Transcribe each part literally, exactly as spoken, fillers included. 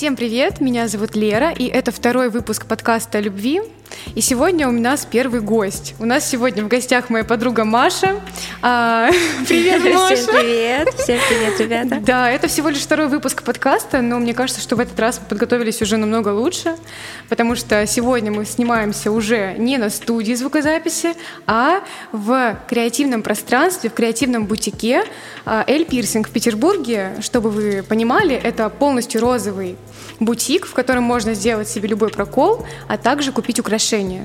Всем привет, меня зовут Лера, и это второй выпуск подкаста о любви. И сегодня у нас первый гость. У нас сегодня в гостях моя подруга Маша. А, привет, Маша! Всем привет! Всем привет, ребята! Да, это всего лишь второй выпуск подкаста, но мне кажется, что в этот раз мы подготовились уже намного лучше, потому что сегодня мы снимаемся уже не на студии звукозаписи, а в креативном пространстве, в креативном бутике «Эль Пирсинг» в Петербурге. Чтобы вы понимали, это полностью розовый бутик, в котором можно сделать себе любой прокол, а также купить украшения.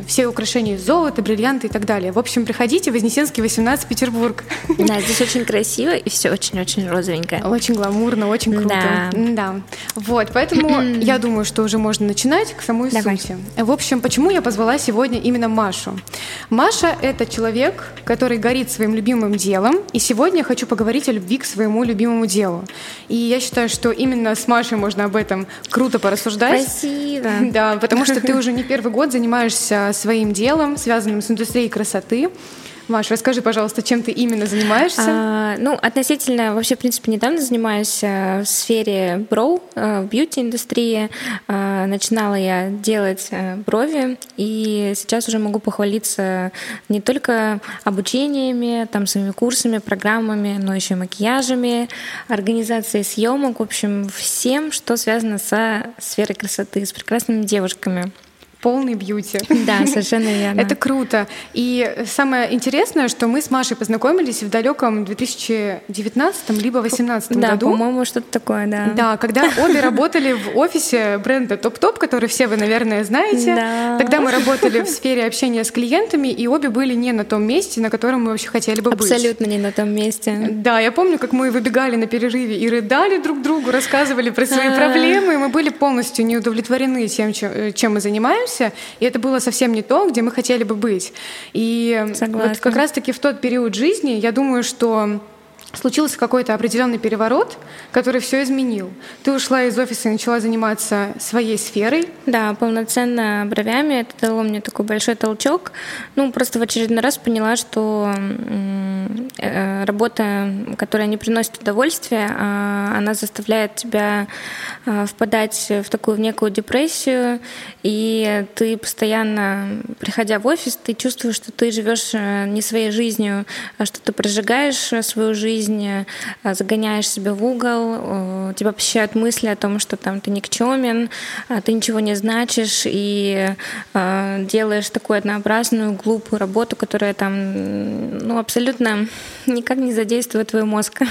Все украшения из золота, бриллианты и так далее. В общем, приходите, Вознесенский, восемнадцать, Петербург. Да, здесь очень красиво и все очень-очень розовенькое. Очень гламурно, очень круто. Да. Да. Вот, поэтому я думаю, что уже можно начинать к самой Давай. сути. В общем, почему я позвала сегодня именно Машу? Маша — это человек, который горит своим любимым делом, и сегодня я хочу поговорить о любви к своему любимому делу. И я считаю, что именно с Машей можно об этом круто порассуждать. Спасибо. Да, потому что ты уже не первый год занимаешься своим делом, связанным с индустрией красоты. Маш, расскажи, пожалуйста, чем ты именно занимаешься? А, ну, относительно, вообще, в принципе, недавно занимаюсь в сфере броу, в бьюти-индустрии. Начинала я делать брови, и сейчас уже могу похвалиться не только обучениями, там, своими курсами, программами, но еще и макияжами, организацией съемок, в общем, всем, что связано со сферой красоты, с прекрасными девушками. Полный бьюти. Да, совершенно верно. Это круто. И самое интересное, что мы с Машей познакомились в далеком две тысячи девятнадцатом либо две тысячи восемнадцатом да, году. Да, по-моему, что-то такое, да. Да, когда обе работали в офисе бренда Топ-Топ, который все вы, наверное, знаете. Да. Тогда мы работали в сфере общения с клиентами, и обе были не на том месте, на котором мы вообще хотели бы Абсолютно быть. Абсолютно не на том месте. Да, я помню, как мы выбегали на перерыве и рыдали друг другу, рассказывали про свои А-а-а. проблемы, и мы были полностью не удовлетворены тем, чем мы занимаемся. И это было совсем не то, где мы хотели бы быть. И Согласна. вот как раз-таки в тот период жизни, я думаю, что случился какой-то определенный переворот, который все изменил. Ты ушла из офиса и начала заниматься своей сферой. Да, полноценно бровями. Это дало мне такой большой толчок. Ну, просто в очередной раз поняла, что работа, которая не приносит удовольствия, она заставляет тебя впадать в такую в некую депрессию, и ты постоянно, приходя в офис, ты чувствуешь, что ты живешь не своей жизнью, а что ты прожигаешь свою жизнь, загоняешь себя в угол, тебя посещают мысли о том, что там ты никчемен, ты ничего не значишь, и делаешь такую однообразную, глупую работу, которая там, ну, абсолютно никак не задействует твой мозг.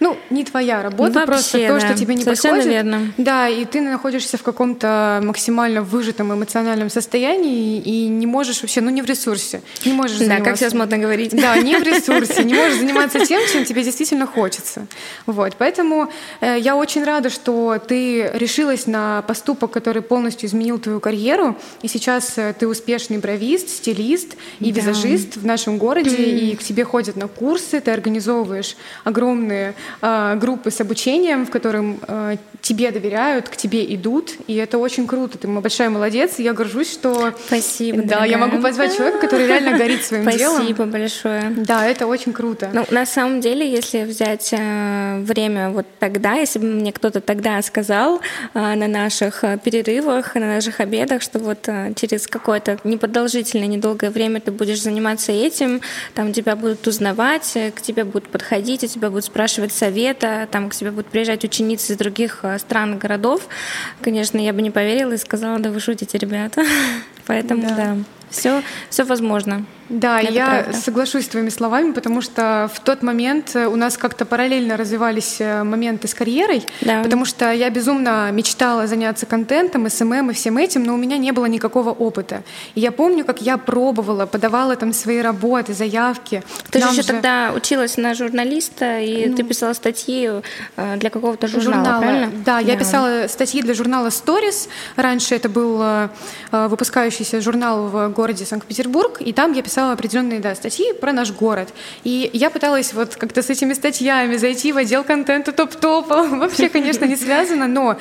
Ну, не твоя работа, Вообще, просто то, да. что тебе не Совершенно подходит. Верно. Да, и ты находишься в каком-то максимально выжатом эмоциональном состоянии и не можешь вообще, ну, не в ресурсе. Не можешь да, заниматься. Как сейчас модно говорить. Да, не в ресурсе, не можешь заниматься тем, чем тебе действительно хочется. Вот, поэтому э, я очень рада, что ты решилась на поступок, который полностью изменил твою карьеру, и сейчас э, ты успешный бровист, стилист и да. визажист в нашем городе, mm-hmm. и к тебе ходят на курсы, ты организовываешь огромные э, группы с обучением, в котором э, тебе доверяют, к тебе идут, и это очень круто. Ты большая молодец, и я горжусь, что Спасибо, да, дорогая. я могу позвать человека, который реально горит своим Спасибо делом. Спасибо большое. Да, это очень круто. Ну, на самом деле, если взять э, время вот тогда, если бы мне кто-то тогда сказал э, на наших перерывах, на наших обедах, что вот э, через какое-то непродолжительное, недолгое время ты будешь заниматься этим, там тебя будут узнавать, к тебе будут подходить, у тебя будут спрашивать совета, там к тебе будут приезжать ученицы из других стран и городов. Конечно, я бы не поверила и сказала: да вы шутите, ребята. Поэтому да. да. Все, все возможно. Да, это я правда. соглашусь с твоими словами, потому что в тот момент у нас как-то параллельно развивались моменты с карьерой, да. потому что я безумно мечтала заняться контентом, эс эм эм и всем этим, но у меня не было никакого опыта. И я помню, как я пробовала, подавала там свои работы, заявки. Ты же еще же... тогда училась на журналиста, и ну... ты писала статьи для какого-то журнала, журнала. правильно? Да, да, я писала статьи для журнала Stories. Раньше это был выпускающийся журнал в городе. городе Санкт-Петербург, и там я писала определенные да, статьи про наш город. И я пыталась вот как-то с этими статьями зайти в отдел контента Топ-Топа. Вообще, конечно, не связано, но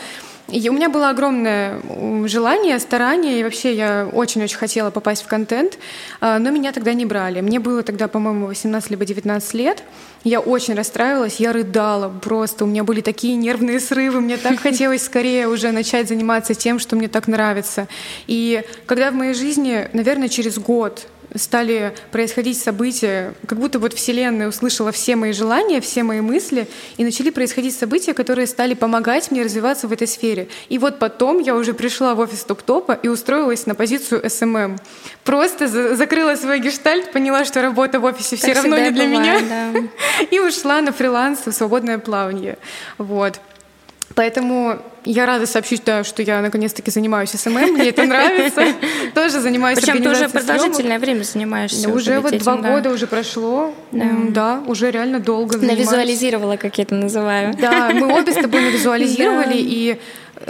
И у меня было огромное желание, старание, и вообще я очень-очень хотела попасть в контент, но меня тогда не брали. Мне было тогда, по-моему, восемнадцать либо девятнадцать лет. Я очень расстраивалась, я рыдала просто, у меня были такие нервные срывы, мне так хотелось скорее уже начать заниматься тем, что мне так нравится. И когда в моей жизни, наверное, через год стали происходить события, как будто вот Вселенная услышала все мои желания, все мои мысли, и начали происходить события, которые стали помогать мне развиваться в этой сфере. И вот потом я уже пришла в офис Топ-Топа и устроилась на позицию эс эм эм. Просто за- закрыла свой гештальт, поняла, что работа в офисе все равно не для меня, и ушла на фриланс в свободное плавание. Вот. Поэтому я рада сообщить, да, что я наконец-таки занимаюсь эс эм эм, мне это нравится. Тоже занимаюсь организацией съёмок. Причём ты уже продолжительное время занимаешься. Уже вот два года уже прошло, да, уже реально долго занимаюсь. Навизуализировала, как я это называю. Да, мы обе с тобой навизуализировали, и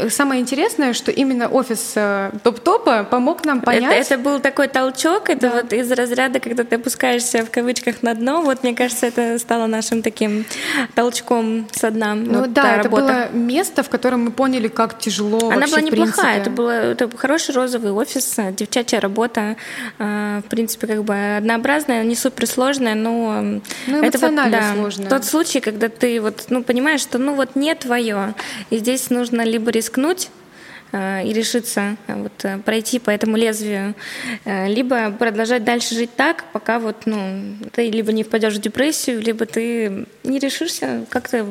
самое интересное, что именно офис Топ-Топа помог нам понять. Это, это был такой толчок, это да. Вот из разряда, когда ты опускаешься в кавычках на дно, вот мне кажется, это стало нашим таким толчком со дна. Ну вот да, это было место, в котором мы поняли, как тяжело вообще в принципе. Она была неплохая, это был это хороший розовый офис, девчачья работа, в принципе, как бы однообразная, не суперсложная, но ну, это вот, да, сложная. Тот случай, когда ты вот, ну, понимаешь, что ну вот не твое, и здесь нужно либо рискнуть э, и решиться вот, пройти по этому лезвию, э, либо продолжать дальше жить так, пока вот, ну, ты либо не впадешь в депрессию, либо ты не решишься как-то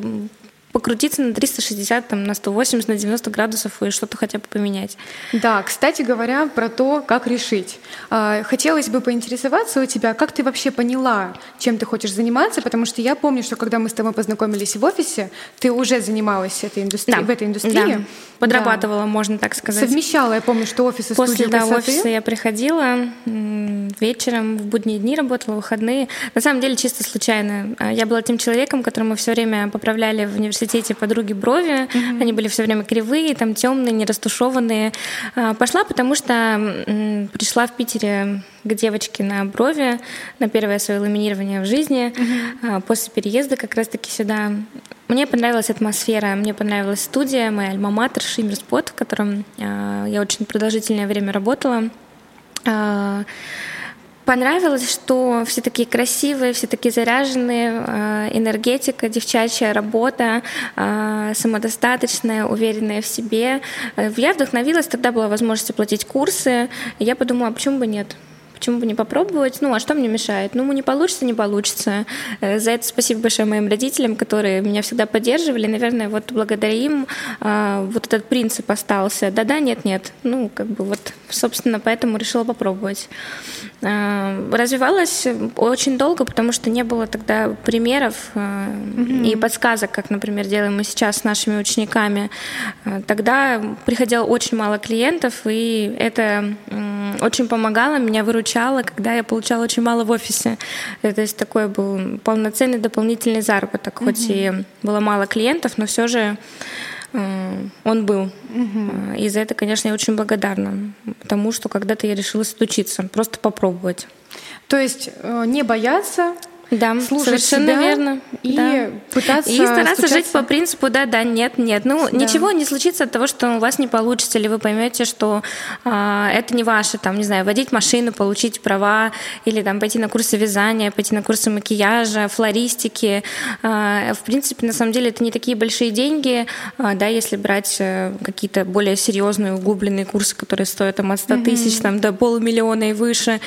покрутиться на триста шестьдесят, там, на сто восемьдесят, на девяносто градусов и что-то хотя бы поменять. Да, кстати говоря, про то, как решить. Хотелось бы поинтересоваться у тебя, как ты вообще поняла, чем ты хочешь заниматься, потому что я помню, что когда мы с тобой познакомились в офисе, ты уже занималась этой индустри... да. в этой индустрии. Да. Подрабатывала, да. можно так сказать. Совмещала, я помню, что офис и студию красоты. После да, офиса я приходила вечером, в будние дни работала, в выходные. На самом деле, чисто случайно. Я была тем человеком, которому все время поправляли в университете подруги брови, mm-hmm. они были все время кривые, там темные, нерастушеванные. Пошла, потому что пришла в Питере к девочке на брови, на первое свое ламинирование в жизни, mm-hmm. после переезда как раз-таки сюда. Мне понравилась атмосфера, мне понравилась студия, моя альма-матер Shimmer Spot, в котором я очень продолжительное время работала. Понравилось, что все такие красивые, все такие заряженные, энергетика, девчачья работа, самодостаточная, уверенная в себе. Я вдохновилась, тогда была возможность оплатить курсы. Я подумала, а почему бы нет? Почему бы не попробовать? Ну, а что мне мешает? Ну, не получится, не получится. За это спасибо большое моим родителям, которые меня всегда поддерживали. Наверное, вот благодаря им вот этот принцип остался. Да-да, нет-нет. Ну, как бы вот, собственно, поэтому решила попробовать. Развивалась очень долго, потому что не было тогда примеров mm-hmm. и подсказок, как, например, делаем мы сейчас с нашими учениками. Тогда приходило очень мало клиентов, и это очень помогало, меня выручало, когда я получала очень мало в офисе. То есть такой был полноценный дополнительный заработок, mm-hmm. хоть и было мало клиентов, но все же он был. Угу. И за это, конечно, я очень благодарна тому, что когда-то я решилась отучиться, просто попробовать. То есть не бояться, да, слушать совершенно себя верно. И да. пытаться и стараться стучаться. Жить по принципу да-да, нет-нет. Ну, да. Ничего не случится от того, что у вас не получится, или вы поймете, что э, это не ваше, там, не знаю, водить машину, получить права, или там пойти на курсы вязания, пойти на курсы макияжа, флористики. Э, в принципе, на самом деле, это не такие большие деньги, э, да, если брать э, какие-то более серьезные, углубленные курсы, которые стоят там, от сто тысяч mm-hmm. там, до полумиллиона и выше.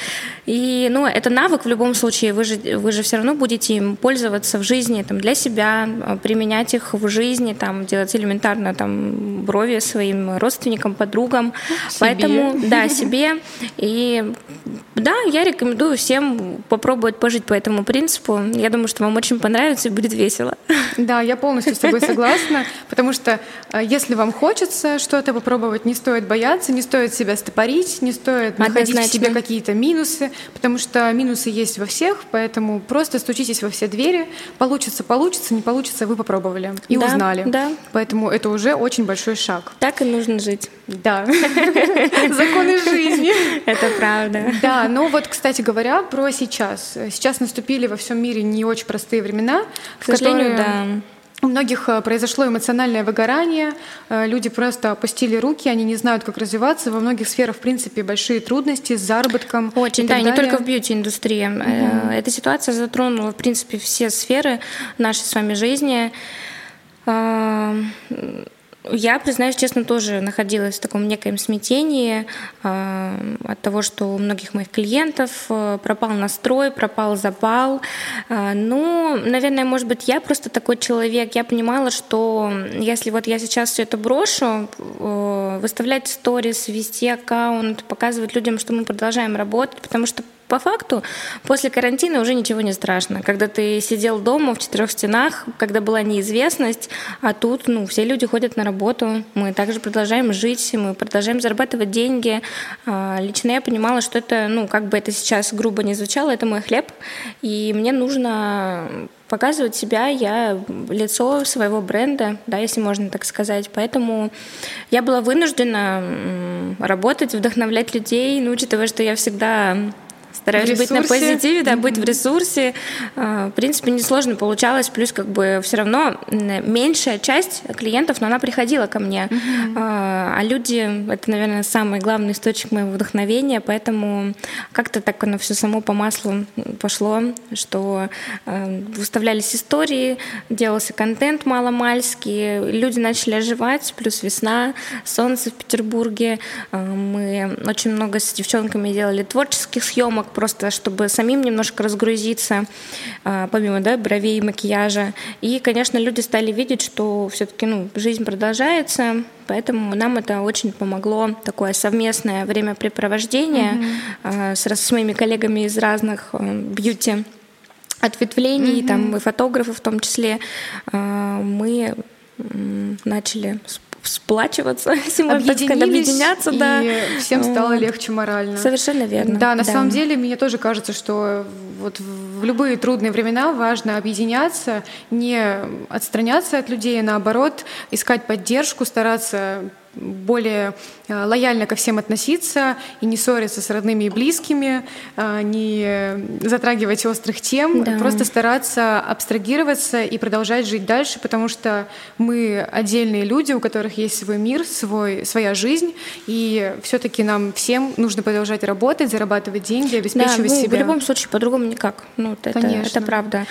И, ну, это навык в любом случае, вы же, вы же все все равно будете им пользоваться в жизни там, для себя, применять их в жизни, там, делать элементарно там, брови своим родственникам, подругам. Себе. Поэтому, да, себе. И да, я рекомендую всем попробовать пожить по этому принципу. Я думаю, что вам очень понравится и будет весело. Да, я полностью с тобой согласна, потому что если вам хочется что-то попробовать, не стоит бояться, не стоит себя стопорить, не стоит находить в себе какие-то минусы, потому что минусы есть во всех, поэтому просто Просто стучитесь во все двери, получится, получится, не получится, вы попробовали и да, узнали. Да. Поэтому это уже очень большой шаг. Так и нужно жить. Да. Законы жизни. Это правда. Да, но вот, кстати говоря, про сейчас. Сейчас наступили во всем мире не очень простые времена. К сожалению, да. У многих произошло эмоциональное выгорание, люди просто опустили руки, они не знают, как развиваться. Во многих сферах, в принципе, большие трудности с заработком. Очень, и так да, далее. Не только в бьюти-индустрии. Угу. Эта ситуация затронула, в принципе, все сферы нашей с вами жизни. Я, признаюсь честно, тоже находилась в таком некоем смятении э, от того, что у многих моих клиентов пропал настрой, пропал запал. Э, ну, наверное, может быть, я просто такой человек. Я понимала, что если вот я сейчас все это брошу, э, выставлять сторис, вести аккаунт, показывать людям, что мы продолжаем работать, потому что по факту после карантина уже ничего не страшно. Когда ты сидел дома в четырех стенах, когда была неизвестность, а тут ну, все люди ходят на работу, мы также продолжаем жить, мы продолжаем зарабатывать деньги. Лично я понимала, что это, ну, как бы это сейчас грубо не звучало, это мой хлеб, и мне нужно показывать себя, я лицо своего бренда, да, если можно так сказать. Поэтому я была вынуждена работать, вдохновлять людей, ну, учитывая, что я всегда... Стараюсь быть на позитиве, да, быть в ресурсе. В принципе, несложно получалось. Плюс, как бы, все равно меньшая часть клиентов, но она приходила ко мне. Uh-huh. А люди — это, наверное, самый главный источник моего вдохновения. Поэтому как-то так оно все само по маслу пошло, что выставлялись истории, делался контент маломальский, люди начали оживать, плюс весна, солнце в Петербурге. Мы очень много с девчонками делали творческих съемок, просто чтобы самим немножко разгрузиться, помимо, да, бровей, макияжа. И, конечно, люди стали видеть, что все-таки, ну, жизнь продолжается, поэтому нам это очень помогло, такое совместное времяпрепровождение mm-hmm. с, с моими коллегами из разных бьюти-ответвлений, mm-hmm. там, и фотографов в том числе. Мы начали всплачиваться, если можно так сказать, объединяться, и да. всем стало легче морально. Совершенно верно. Да, на да. самом деле, мне тоже кажется, что вот в любые трудные времена важно объединяться, не отстраняться от людей, а наоборот, искать поддержку, стараться более лояльно ко всем относиться и не ссориться с родными и близкими, не затрагивать острых тем, да. просто стараться абстрагироваться и продолжать жить дальше, потому что мы отдельные люди, у которых есть свой мир, свой, своя жизнь, и все-таки нам всем нужно продолжать работать, зарабатывать деньги, обеспечивать да, ну, себя. В любом случае, по-другому никак. Ну, это, это правда.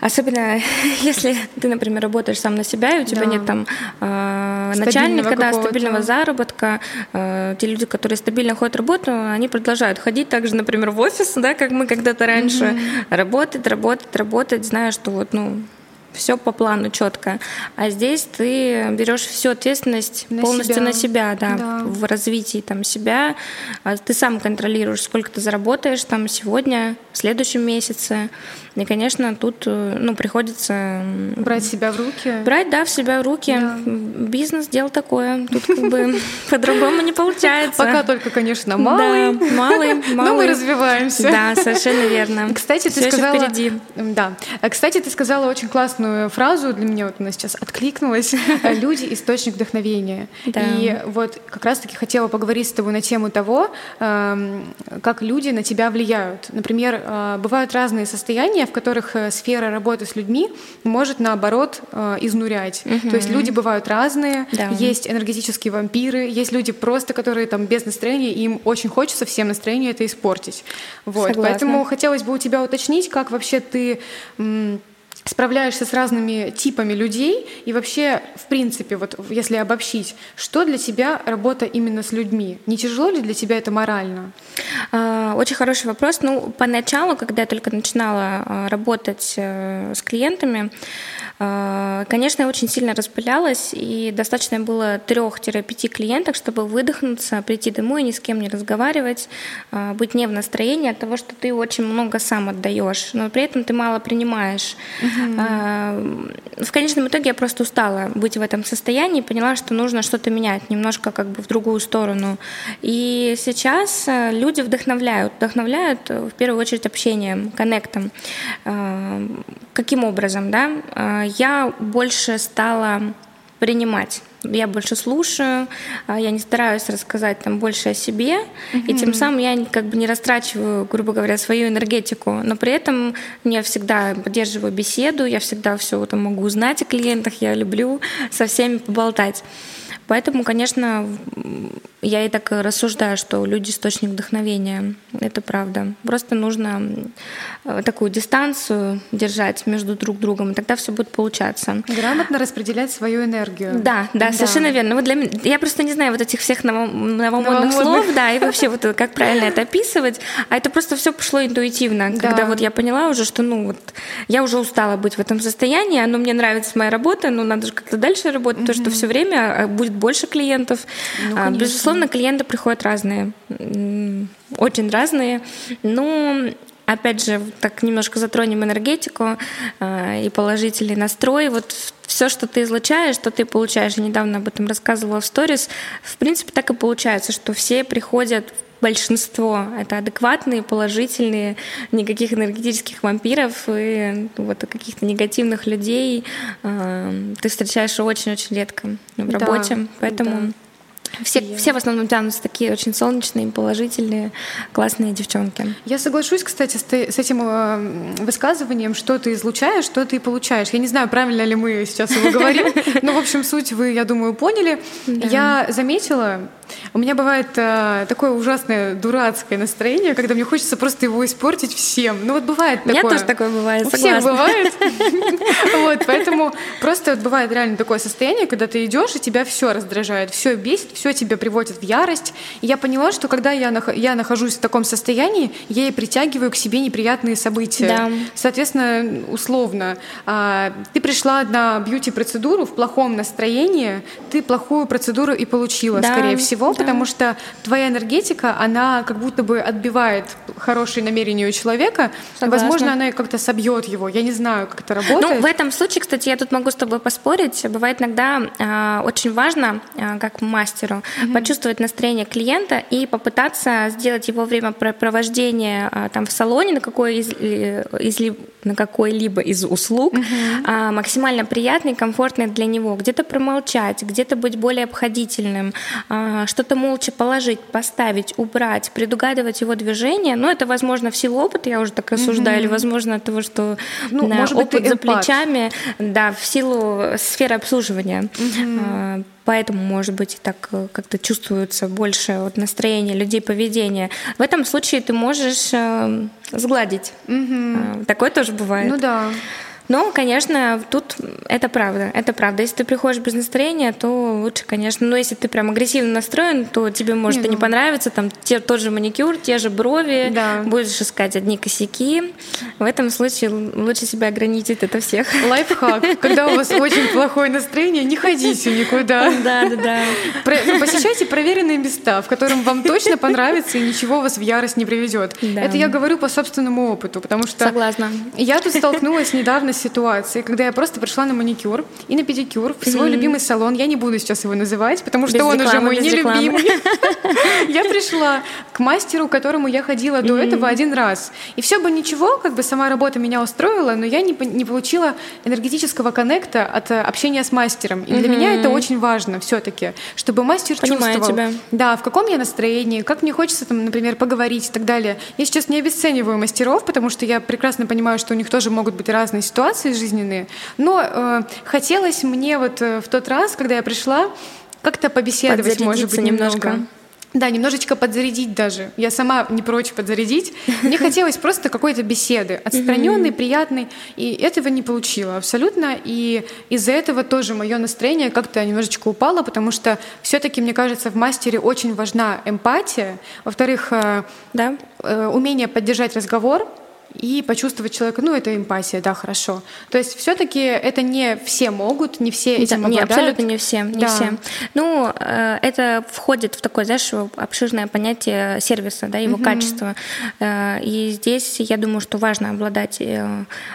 Особенно если ты, например, работаешь сам на себя, и у тебя да. нет там э, начальника, да, стабильного заработка. Э, те люди, которые стабильно ходят в работу, они продолжают ходить также, например, в офис, да, как мы когда-то раньше, mm-hmm. работать, работать, работать, зная, что вот, ну, все по плану четко. А здесь ты берешь всю ответственность на полностью себя. на себя, да, да. в развитии там себя. Ты сам контролируешь, сколько ты заработаешь там сегодня, в следующем месяце. И, конечно, тут, ну, приходится брать себя в руки. Брать, да, в себя в руки. Да. Бизнес — дело такое. Тут как бы по-другому не получается. Пока только, конечно, малый. Да, малый, малый. Но мы развиваемся. Да, совершенно верно. Кстати, ты сказала... Всё еще впереди. Да. Кстати, ты сказала очень классную фразу, для меня вот она сейчас откликнулась. Люди — источник вдохновения. Да. И вот как раз-таки хотела поговорить с тобой на тему того, как люди на тебя влияют. Например, бывают разные состояния, в которых сфера работы с людьми может, наоборот, изнурять. Угу. То есть люди бывают разные, да. есть энергетические вампиры, есть люди просто, которые там без настроения, им очень хочется всем настроение это испортить. Вот. Поэтому хотелось бы у тебя уточнить, как вообще ты... М- справляешься с разными типами людей, и вообще, в принципе, вот если обобщить, что для тебя работа именно с людьми? Не тяжело ли для тебя это морально? Очень хороший вопрос. Ну, поначалу, когда я только начинала работать с клиентами, конечно, я очень сильно распылялась, и достаточно было трех-пяти клиентов, чтобы выдохнуться, прийти домой, ни с кем не разговаривать, быть не в настроении от того, что ты очень много сам отдаешь, но при этом ты мало принимаешь. Mm-hmm. В конечном итоге я просто устала быть в этом состоянии, поняла, что нужно что-то менять, немножко как бы в другую сторону. И сейчас люди вдохновляют, вдохновляют в первую очередь общением, коннектом. Каким образом, да? Я больше стала принимать. я больше слушаю, я не стараюсь рассказать там больше о себе, mm-hmm. и тем самым я как бы не растрачиваю, грубо говоря, свою энергетику, но при этом я всегда поддерживаю беседу, я всегда все там могу узнать о клиентах, я люблю со всеми поболтать. Поэтому, конечно, я и так рассуждаю, что люди — источник вдохновения. Это правда. Просто нужно такую дистанцию держать между друг другом, и тогда все будет получаться. Грамотно распределять свою энергию. Да, да, да. Совершенно верно. Вот для меня, я просто не знаю вот этих всех ново- новомодных, новомодных слов, да, и вообще вот как правильно это описывать. А это просто все пошло интуитивно, да. Когда вот я поняла уже, что ну вот я уже устала быть в этом состоянии, оно мне нравится, моя работа, но надо же как-то дальше работать, mm-hmm. потому что все время будет больше клиентов. Ну, а, безусловно, клиенты приходят разные, очень разные. Но, опять же, так немножко затронем энергетику а, и положительный настрой. Вот все, что ты излучаешь, что ты получаешь. Я недавно об этом рассказывала в Stories. В принципе, так и получается, что все приходят, большинство это адекватные, положительные, никаких энергетических вампиров и вот каких-то негативных людей э, ты встречаешь очень-очень редко в работе, да, поэтому да. Все, все в основном тянутся такие очень солнечные, положительные, классные девчонки. Я соглашусь, кстати, с, ты, с этим высказыванием, что ты излучаешь, что ты получаешь. Я не знаю, правильно ли мы сейчас его говорим, но, в общем, суть вы, я думаю, поняли. Я заметила, у меня бывает э, такое ужасное дурацкое настроение, когда мне хочется просто его испортить всем. Ну вот бывает такое. У меня тоже такое бывает, согласна. У всех бывает. Поэтому просто бывает реально такое состояние, когда ты идешь и тебя все раздражает, все бесит, все тебя приводит в ярость. И я поняла, что когда я нахожусь в таком состоянии, я и притягиваю к себе неприятные события. Соответственно, условно, ты пришла на бьюти-процедуру в плохом настроении, ты плохую процедуру и получила, скорее всего. Да. Потому что твоя энергетика, она как будто бы отбивает хорошие намерения у человека. Согласна. Возможно, она как-то собьет его. Я не знаю, как это работает. Ну, в этом случае, кстати, я тут могу с тобой поспорить. Бывает иногда э, очень важно, э, как мастеру, mm-hmm. почувствовать настроение клиента и попытаться сделать его времяпровождение э, там, в салоне на, какой из, э, из, на какой-либо из услуг mm-hmm. э, максимально приятный, комфортный для него. Где-то промолчать, где-то быть более обходительным, э, что-то молча положить, поставить, убрать, предугадывать его движение. Ну, это, возможно, в силу опыта, я уже так рассуждаю, mm-hmm. или, возможно, от того, что ну, на, может опыт быть, за плечами, да, в силу сферы обслуживания. Mm-hmm. Поэтому, может быть, и так как-то чувствуется больше вот, настроение людей, поведение. В этом случае ты можешь э, сгладить. Mm-hmm. Такое тоже бывает. Ну да. Но, конечно, тут это правда, это правда. Если ты приходишь без настроения, то лучше, конечно. Но если ты прям агрессивно настроен, то тебе может не, и ну... не понравиться, там те, тот же маникюр, те же брови, да. Будешь искать одни косяки. В этом случае лучше себя ограничить от всех. Лайфхак. Когда у вас очень плохое настроение, не ходите никуда. Да, да, да. Посещайте проверенные места, в котором вам точно понравится и ничего вас в ярость не приведет. Это я говорю по собственному опыту, потому что согласна. Я тут столкнулась недавно ситуации, когда я просто пришла на маникюр и на педикюр в свой mm-hmm. любимый салон. Я не буду сейчас его называть, потому что без он рекламы, уже мой нелюбимый. Я пришла к мастеру, к которому я ходила до mm-hmm. этого один раз. И все бы ничего, как бы сама работа меня устроила, но я не, не получила энергетического коннекта от общения с мастером. И mm-hmm. для меня это очень важно все-таки, чтобы мастер понимаю чувствовал, тебя. Да, в каком я настроении, как мне хочется, там, например, поговорить и так далее. Я сейчас не обесцениваю мастеров, потому что я прекрасно понимаю, что у них тоже могут быть разные ситуации, ситуации жизненные, но э, хотелось мне вот э, в тот раз, когда я пришла, как-то побеседовать, может быть, немножко. немножко. Да, немножечко подзарядить даже. Я сама не прочь подзарядить. Мне хотелось просто какой-то беседы, отстраненной, приятной, и этого не получила абсолютно. И из-за этого тоже мое настроение как-то немножечко упало, потому что все-таки, мне кажется, в мастере очень важна эмпатия, во-вторых, э, да. э, умение поддержать разговор. И почувствовать человека, ну, это эмпатия, да, хорошо. То есть все-таки это не все могут, не все этим да, обладают. Нет, абсолютно не все, не да. все. Ну, это входит в такое, знаешь, обширное понятие сервиса, да, его угу. качества. И здесь, я думаю, что важно обладать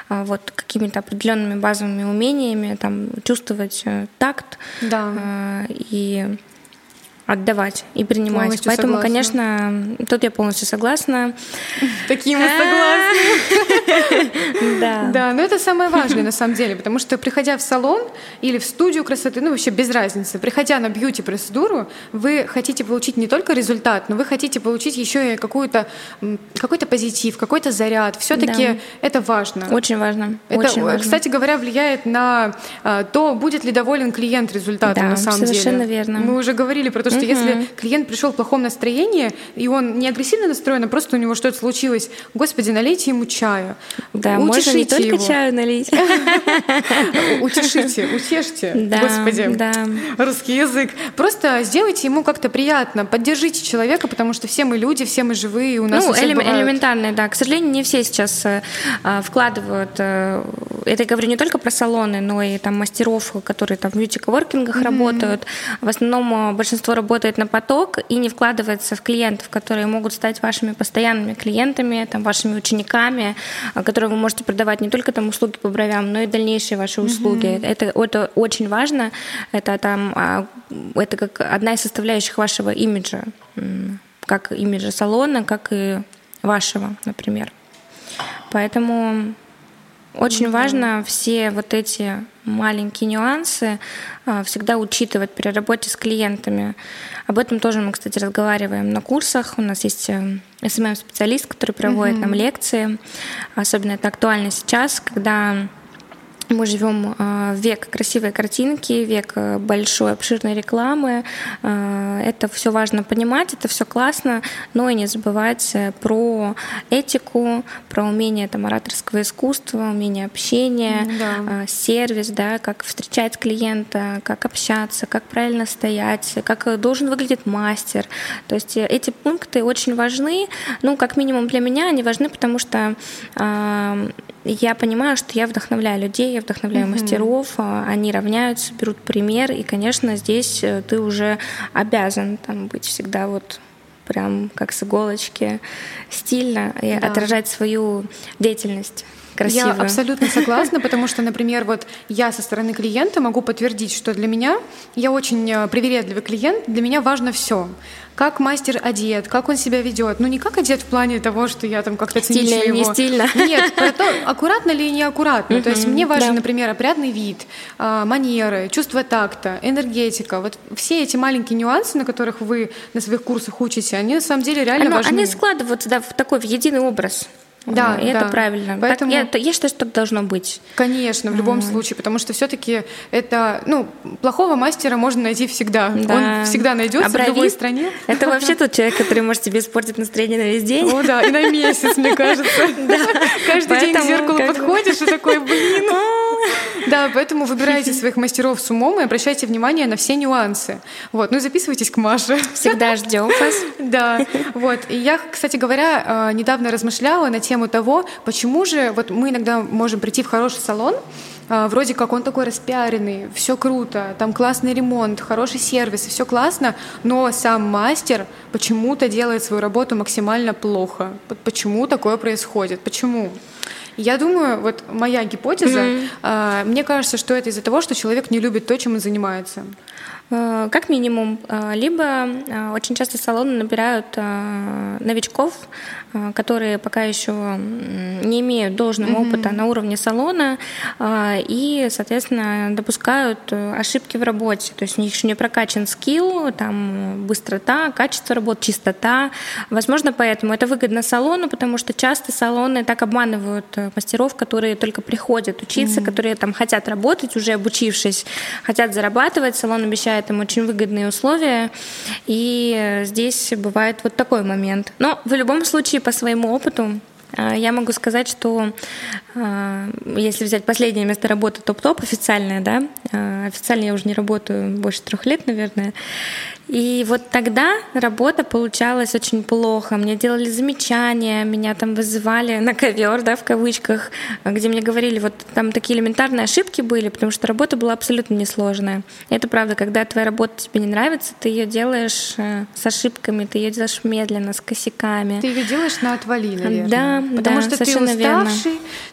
вот какими-то определенными базовыми умениями, там, чувствовать такт да. и отдавать и принимать. Полностью Поэтому, согласна. Конечно, тут я полностью согласна. Такие мы согласны. Да. Да, но это самое важное на самом деле, потому что, приходя в салон или в студию красоты, ну вообще без разницы, приходя на бьюти-процедуру, вы хотите получить не только результат, но вы хотите получить еще и какую-то, какой-то позитив, какой-то заряд. Все-таки да. это важно. Очень важно. Это, Очень важно. Кстати говоря, влияет на то, будет ли доволен клиент результатом да, на самом деле. Да, совершенно верно. Мы уже говорили про то, что что если клиент пришел в плохом настроении, и он не агрессивно настроен, а просто у него что-то случилось, господи, налейте ему чаю. Да, можно не только чаю налить. Утешите, утешьте, господи, русский язык. Просто сделайте ему как-то приятно, поддержите человека, потому что все мы люди, все мы живые, у нас у всех бывают. Ну, элементарные, да. К сожалению, не все сейчас вкладывают, это я говорю не только про салоны, но и там мастеров, которые там в бьюти-коворкингах работают. В основном большинство работают работает на поток и не вкладывается в клиентов, которые могут стать вашими постоянными клиентами, там, вашими учениками, которые вы можете продавать не только там услуги по бровям, но и дальнейшие ваши услуги. Mm-hmm. Это, это очень важно. Это, там, это как одна из составляющих вашего имиджа, как имиджа салона, как и вашего, например. Поэтому очень mm-hmm. важно все вот эти маленькие нюансы всегда учитывать при работе с клиентами. Об этом тоже мы, кстати, разговариваем на курсах. У нас есть эс эм эм-специалист, который проводит mm-hmm. нам лекции. Особенно это актуально сейчас, когда мы живем в век красивой картинки, век большой обширной рекламы. Это все важно понимать, это все классно, но и не забывать про этику, про умение там, ораторского искусства, умение общения, да. сервис, да, как встречать клиента, как общаться, как правильно стоять, как должен выглядеть мастер. То есть эти пункты очень важны. Ну, как минимум для меня они важны, потому что э, я понимаю, что я вдохновляю людей, я вдохновляю mm-hmm. мастеров, они равняются, берут пример, и, конечно, здесь ты уже обязан там, быть всегда вот прям как с иголочки, стильно и да. отражать свою деятельность. Красивую. Я абсолютно согласна, потому что, например, вот я со стороны клиента могу подтвердить, что для меня, я очень привередливый клиент, для меня важно все. Как мастер одет, как он себя ведет. Ну, не как одет в плане того, что я там как-то ценю его. Не стильно. Нет, про то, аккуратно ли и неаккуратно. Mm-hmm. То есть мне важен, да. например, опрятный вид, манеры, чувство такта, энергетика. Вот все эти маленькие нюансы, на которых вы на своих курсах учите, они на самом деле реально Оно, важны. Они складываются да, в такой в единый образ. Да, и да. это правильно. Поэтому... Так, я, я считаю, что так должно быть. Конечно, в любом mm. случае, потому что все-таки это, ну, плохого мастера можно найти всегда. Да. Он всегда найдется а в любой стране. Это вообще тот человек, который может тебе испортить настроение на весь день. О, да, и на месяц, мне кажется. Каждый день к зеркалу подходишь и такой, блин. Да, поэтому выбирайте своих мастеров с умом и обращайте внимание на все нюансы. Вот, ну и записывайтесь к Маше. Всегда ждем вас. Да, вот. И я, кстати говоря, недавно размышляла на тему того, почему же вот мы иногда можем прийти в хороший салон, вроде как он такой распиаренный, все круто, там классный ремонт, хороший сервис, все классно, но сам мастер почему-то делает свою работу максимально плохо. Почему такое происходит? Почему? Я думаю, вот моя гипотеза, mm-hmm. мне кажется, что это из-за того, что человек не любит то, чем он занимается. Как минимум. Либо очень часто салоны набирают новичков, которые пока еще не имеют должного mm-hmm. опыта на уровне салона и, соответственно, допускают ошибки в работе. То есть у них еще не прокачан скилл, там быстрота, качество работы, чистота. Возможно, поэтому это выгодно салону, потому что часто салоны так обманывают мастеров, которые только приходят учиться, mm-hmm. которые там хотят работать, уже обучившись, хотят зарабатывать. Салон обещает там очень выгодные условия, и здесь бывает вот такой момент. Но в любом случае, по своему опыту, я могу сказать, что если взять последнее место работы Топ-Топ, официальное, да, официально я уже не работаю больше трех лет, наверное, и вот тогда работа получалась очень плохо. Мне делали замечания, меня там вызывали на ковер, да, в кавычках, где мне говорили, вот там такие элементарные ошибки были, потому что работа была абсолютно несложная. Это правда, когда твоя работа тебе не нравится, ты ее делаешь с ошибками, ты ее делаешь медленно, с косяками. Ты ее делаешь на отвали, наверное. Да, потому да, что ты уставший, верно.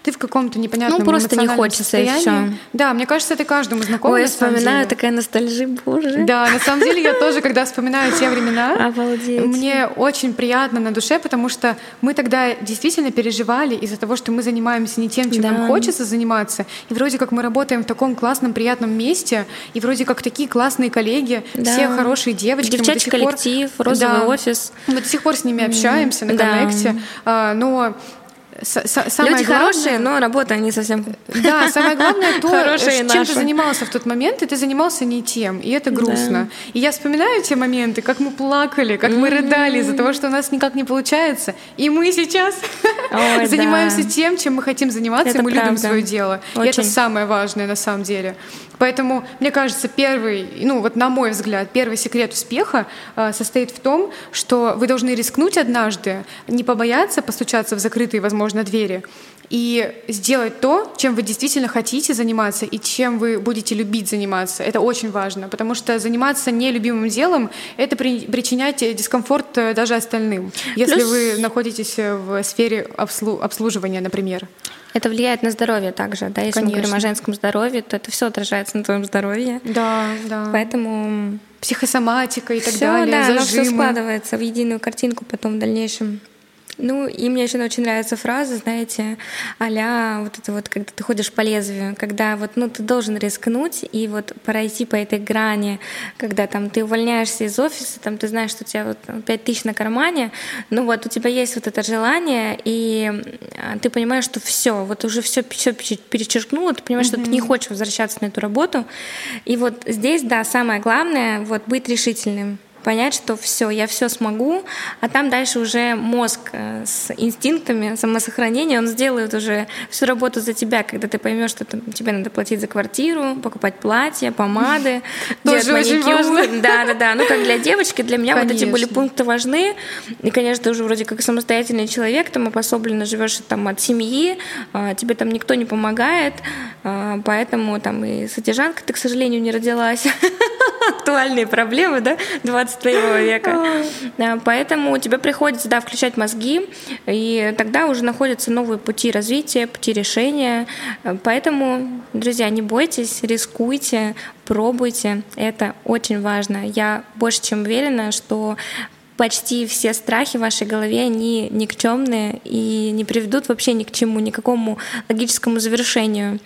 Ты в каком-то непонятном эмоциональном состоянии. Ну просто не хочется, и все. Да, мне кажется, это каждому знакомо. Ой, я вспоминаю, такая ностальжия, боже. Да, на самом деле я тоже когда вспоминаю те времена, Обалдеть. Мне очень приятно на душе, потому что мы тогда действительно переживали из-за того, что мы занимаемся не тем, чем да. нам хочется заниматься, и вроде как мы работаем в таком классном, приятном месте, и вроде как такие классные коллеги, да. все хорошие девочки. Девчачий коллектив, пор... розовый да. офис. Мы до сих пор с ними общаемся mm. на коннекте, да. но... Самое Люди главное, хорошие, но работа не совсем... Да, самое главное то, чем наши. Ты занимался в тот момент, и ты занимался не тем, и это грустно. Да. И я вспоминаю те моменты, как мы плакали, как mm-hmm. мы рыдали из-за того, что у нас никак не получается, и мы сейчас Ой, занимаемся да. тем, чем мы хотим заниматься, это и мы правда. Любим свое дело. Очень. И это самое важное на самом деле. Поэтому, мне кажется, первый, ну вот на мой взгляд, первый секрет успеха э, состоит в том, что вы должны рискнуть однажды, не побояться постучаться в закрытые, возможно, двери, и сделать то, чем вы действительно хотите заниматься и чем вы будете любить заниматься. Это очень важно, потому что заниматься нелюбимым делом — это причинять дискомфорт даже остальным, если Плюс... вы находитесь в сфере обслу... обслуживания, например. Это влияет на здоровье также, да? Если Конечно. Мы говорим о женском здоровье, то это все отражается на твоем здоровье. Да, да. Поэтому... Психосоматика и так всё, далее, да, зажимы. Все складывается в единую картинку потом в дальнейшем. Ну, и мне еще очень нравится фраза, знаете, а-ля вот это вот, когда ты ходишь по лезвию, когда вот, ну, ты должен рискнуть и вот пройти по этой грани, когда там ты увольняешься из офиса, там ты знаешь, что у тебя вот пять тысяч на кармане, ну вот у тебя есть вот это желание, и ты понимаешь, что все, вот уже все, все перечеркнуло, ты понимаешь, mm-hmm. что ты не хочешь возвращаться на эту работу, и вот здесь, да, самое главное, вот быть решительным. Понять, что все, я все смогу, а там дальше уже мозг с инстинктами самосохранения, он сделает уже всю работу за тебя, когда ты поймешь, что там, тебе надо платить за квартиру, покупать платья, помады, делать маникюр. Да, да, да. Ну как для девочки, для меня конечно. Вот эти были пункты важны. И, конечно, ты уже вроде как самостоятельный человек, там обособленно живешь там от семьи, тебе там никто не помогает, поэтому там и содержанка ты, к сожалению, не родилась. Актуальные проблемы, да, двадцать первого века. Да, поэтому у тебя приходится, да, включать мозги, и тогда уже находятся новые пути развития, пути решения. Поэтому, друзья, не бойтесь, рискуйте, пробуйте. Это очень важно. Я больше чем уверена, что почти все страхи в вашей голове, они никчемные и не приведут вообще ни к чему, ни к какому логическому завершению.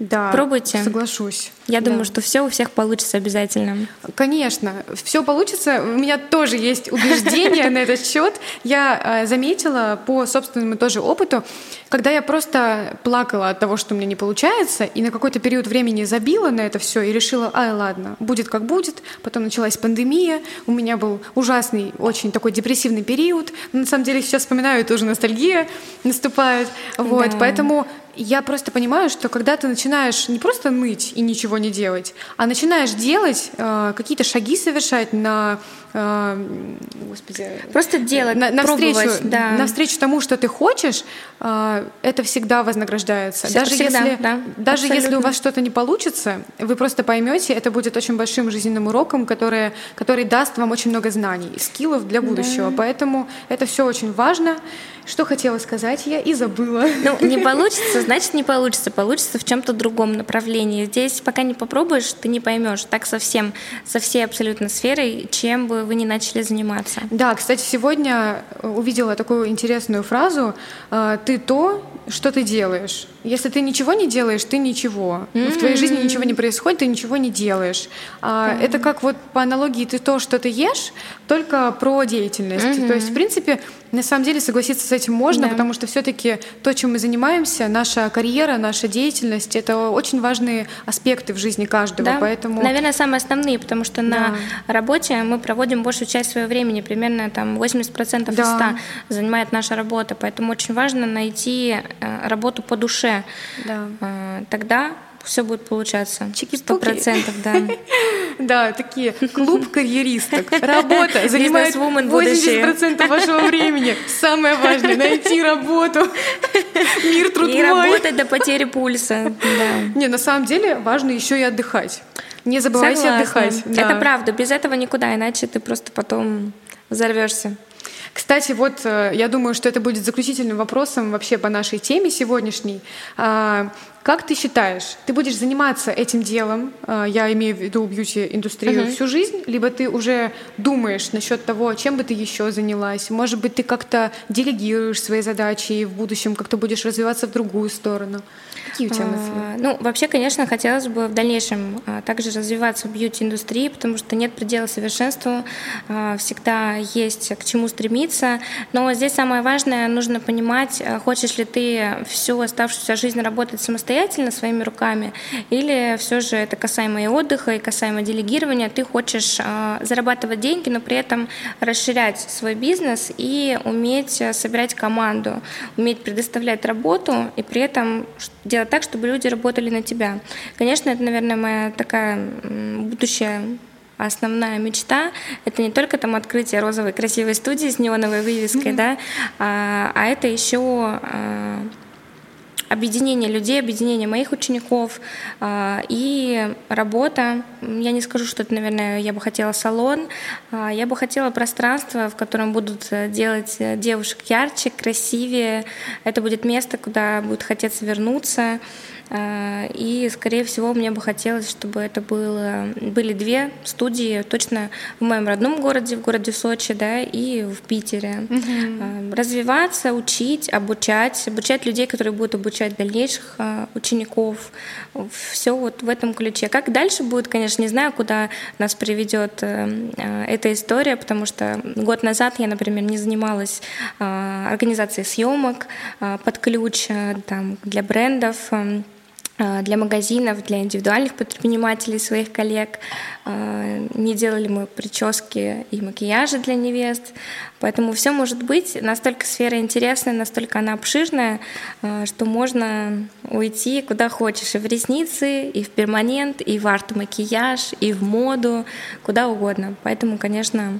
Да, пробуйте. Соглашусь. Я да. думаю, что все у всех получится обязательно. Конечно, все получится. У меня тоже есть убеждение на этот счет. Я заметила по собственному тоже опыту, когда я просто плакала от того, что у меня не получается, и на какой-то период времени забила на это все и решила, ай, ладно, будет как будет. Потом началась пандемия, у меня был ужасный, очень такой депрессивный период. Но на самом деле сейчас вспоминаю, это уже ностальгия наступает. Вот, да. Поэтому я просто понимаю, что когда ты начинаешь не просто ныть и ничего не делать, а начинаешь делать, э, какие-то шаги совершать на... Э, господи... Просто делать, на, навстречу, пробовать. Да. Навстречу тому, что ты хочешь, э, это всегда вознаграждается. Даже, всегда, если, да, даже если у вас что-то не получится, вы просто поймете, это будет очень большим жизненным уроком, который, который даст вам очень много знаний и скиллов для будущего. Да. Поэтому это все очень важно. Что хотела сказать я и забыла. Ну, не получится, значит, не получится. Получится в чем-то другом направлении. Здесь пока не попробуешь, ты не поймешь. Так совсем, со всей абсолютно сферой, чем бы вы ни начали заниматься. Да, кстати, сегодня увидела такую интересную фразу. «Ты то, что ты делаешь». Если ты ничего не делаешь, ты ничего. Mm-hmm. В твоей жизни ничего не происходит, ты ничего не делаешь. Mm-hmm. Это как вот по аналогии ты то, что ты ешь, только про деятельность. Mm-hmm. То есть, в принципе, на самом деле согласиться с этим можно, yeah. потому что все-таки то, чем мы занимаемся, наша карьера, наша деятельность, это очень важные аспекты в жизни каждого. Да. Поэтому... Наверное, самые основные, потому что на да. работе мы проводим большую часть своего времени, примерно там восемьдесят процентов из да. ста занимает наша работа. Поэтому очень важно найти работу по душе. Да. Тогда все будет получаться. Сто процентов, да. Да, такие клуб карьеристок. Работа занимает восемьдесят процентов вашего времени. Самое важное — найти работу. Мир труд мой. И работать до потери пульса. Не, на самом деле важно еще и отдыхать. Не забывайте Согласна. Отдыхать. Это да. правда. Без этого никуда, иначе ты просто потом взорвешься. Кстати, вот я думаю, что это будет заключительным вопросом вообще по нашей теме сегодняшней. Как ты считаешь, ты будешь заниматься этим делом, я имею в виду бьюти-индустрию, uh-huh. всю жизнь, либо ты уже думаешь насчет того, чем бы ты еще занялась? Может быть, ты как-то делегируешь свои задачи и в будущем как-то будешь развиваться в другую сторону? Какие у тебя мысли? А, ну, вообще, конечно, хотелось бы в дальнейшем а, также развиваться в бьюти-индустрии, потому что нет предела совершенству, а, всегда есть к чему стремиться. Но здесь самое важное, нужно понимать, а, хочешь ли ты всю оставшуюся жизнь работать самостоятельно, своими руками, или все же это касаемо и отдыха, и касаемо делегирования, ты хочешь э, зарабатывать деньги, но при этом расширять свой бизнес и уметь собирать команду, уметь предоставлять работу и при этом делать так, чтобы люди работали на тебя. Конечно, это, наверное, моя такая будущая основная мечта — это не только там открытие розовой красивой студии с неоновой вывеской, mm-hmm. да, а, а это еще... А, объединение людей, объединение моих учеников э, и работа. Я не скажу, что это, наверное, я бы хотела салон, э, я бы хотела пространство, в котором будут делать девушек ярче, красивее. Это будет место, куда будет хотеться вернуться. Э, и, скорее всего, мне бы хотелось, чтобы это было, были две студии, точно в моем родном городе, в городе Сочи, да, и в Питере. Mm-hmm. Э, развиваться, учить, обучать, обучать людей, которые будут обучать дальнейших э, учеников. Все вот в этом ключе. Как дальше будет, конечно, не знаю, куда нас приведет э, э, эта история, потому что год назад я, например, не занималась э, организацией съемок э, под ключ э, там, для брендов, э, для магазинов, для индивидуальных предпринимателей, своих коллег. Не делали мы прически и макияжи для невест. Поэтому все может быть. Настолько сфера интересная, настолько она обширная, что можно уйти куда хочешь. И в ресницы, и в перманент, и в арт-макияж, и в моду, куда угодно. Поэтому, конечно,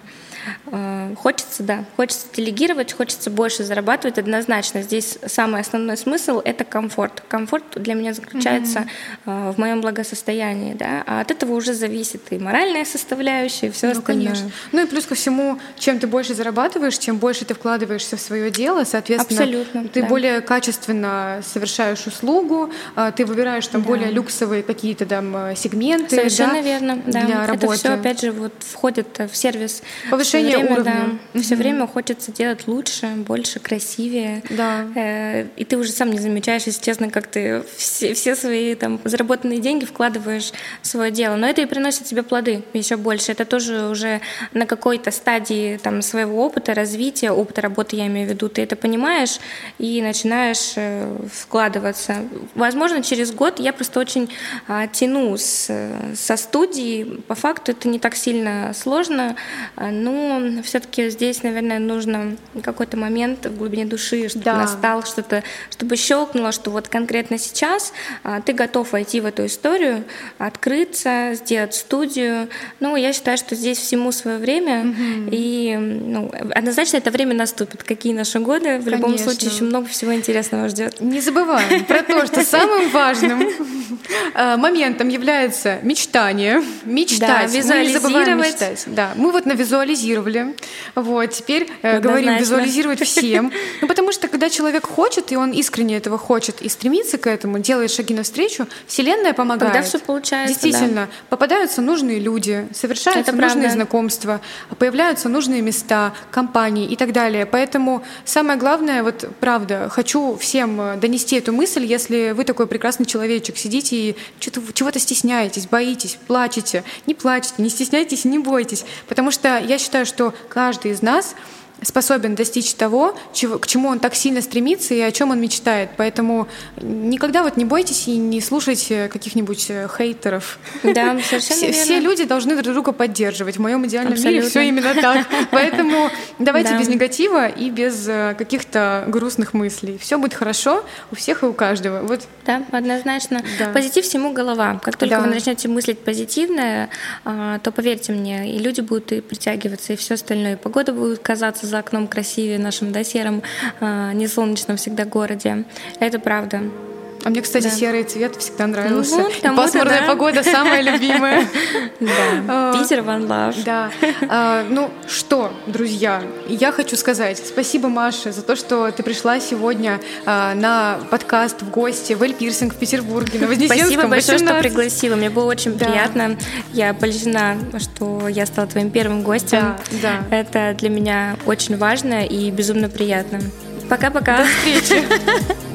хочется, да, хочется делегировать, хочется больше зарабатывать однозначно. Здесь самый основной смысл — это комфорт. Комфорт для меня заключается mm-hmm. в моем благосостоянии, да, а от этого уже зависит и моральная составляющая, и все ну, остальное. Конечно. Ну и плюс ко всему, чем ты больше зарабатываешь, чем больше ты вкладываешься в свое дело, соответственно, абсолютно, ты да. более качественно совершаешь услугу, ты выбираешь там да. более люксовые какие-то там сегменты. Совершенно да, верно, да. Для работы. Это все опять же вот входит в сервис. Время, да, все время хочется делать лучше, больше, красивее. Да. И ты уже сам не замечаешь, если честно, как ты все, все свои там, заработанные деньги вкладываешь в свое дело. Но это и приносит тебе плоды еще больше. Это тоже уже на какой-то стадии там, своего опыта, развития, опыта работы, я имею в виду. Ты это понимаешь и начинаешь вкладываться. Возможно, через год я просто очень а, тяну с, со студии. По факту это не так сильно сложно, но Ну, все-таки здесь, наверное, нужно какой-то момент в глубине души, чтобы да. настал что-то, чтобы щелкнуло, что вот конкретно сейчас а, ты готов войти в эту историю, открыться, сделать студию. Ну, я считаю, что здесь всему свое время, mm-hmm. и ну, однозначно это время наступит. Какие наши годы, в Конечно. Любом случае еще много всего интересного ждет. Не забываем про то, что самым важным моментом является мечтание, мечтать, визуализировать. Мы вот на визуализации Вот, теперь э, говорим визуализировать всем. Ну, потому что, когда человек хочет, и он искренне этого хочет, и стремится к этому, делает шаги навстречу, Вселенная помогает. Когда все получается, действительно, да. попадаются нужные люди, совершаются это нужные правда. Знакомства, появляются нужные места, компании и так далее. Поэтому самое главное, вот правда, хочу всем донести эту мысль, если вы такой прекрасный человечек, сидите и чего-то стесняетесь, боитесь, плачете, не плачете, не стесняйтесь, не бойтесь. Потому что я считаю, что каждый из нас способен достичь того, чего, к чему он так сильно стремится и о чем он мечтает. Поэтому никогда вот не бойтесь и не слушайте каких-нибудь хейтеров. Да, совершенно верно. Все люди должны друг друга поддерживать. В моем идеальном мире все именно так. Поэтому давайте без негатива и без каких-то грустных мыслей. Все будет хорошо у всех и у каждого. Вот. Да, однозначно. Позитив всему голова. Как только вы начнете мыслить позитивно, то поверьте мне, и люди будут и притягиваться, и все остальное. И погода будет казаться за окном красивее нашим, да, серым, э, несолнечном всегда городе. Это правда. А мне, кстати, да. серый цвет всегда нравился. Ну, вот, пасмурная да. погода самая любимая. Питер Питер, one love. Да. А, ну что, друзья, я хочу сказать спасибо Маше за то, что ты пришла сегодня а, на подкаст в гости в Эль Пирсинг в Петербурге, на Вознесенском. Спасибо большое, восемнадцать. Что пригласила. Мне было очень да. приятно. Я польщена, что я стала твоим первым гостем. Да, да. Это для меня очень важно и безумно приятно. Пока-пока. До встречи.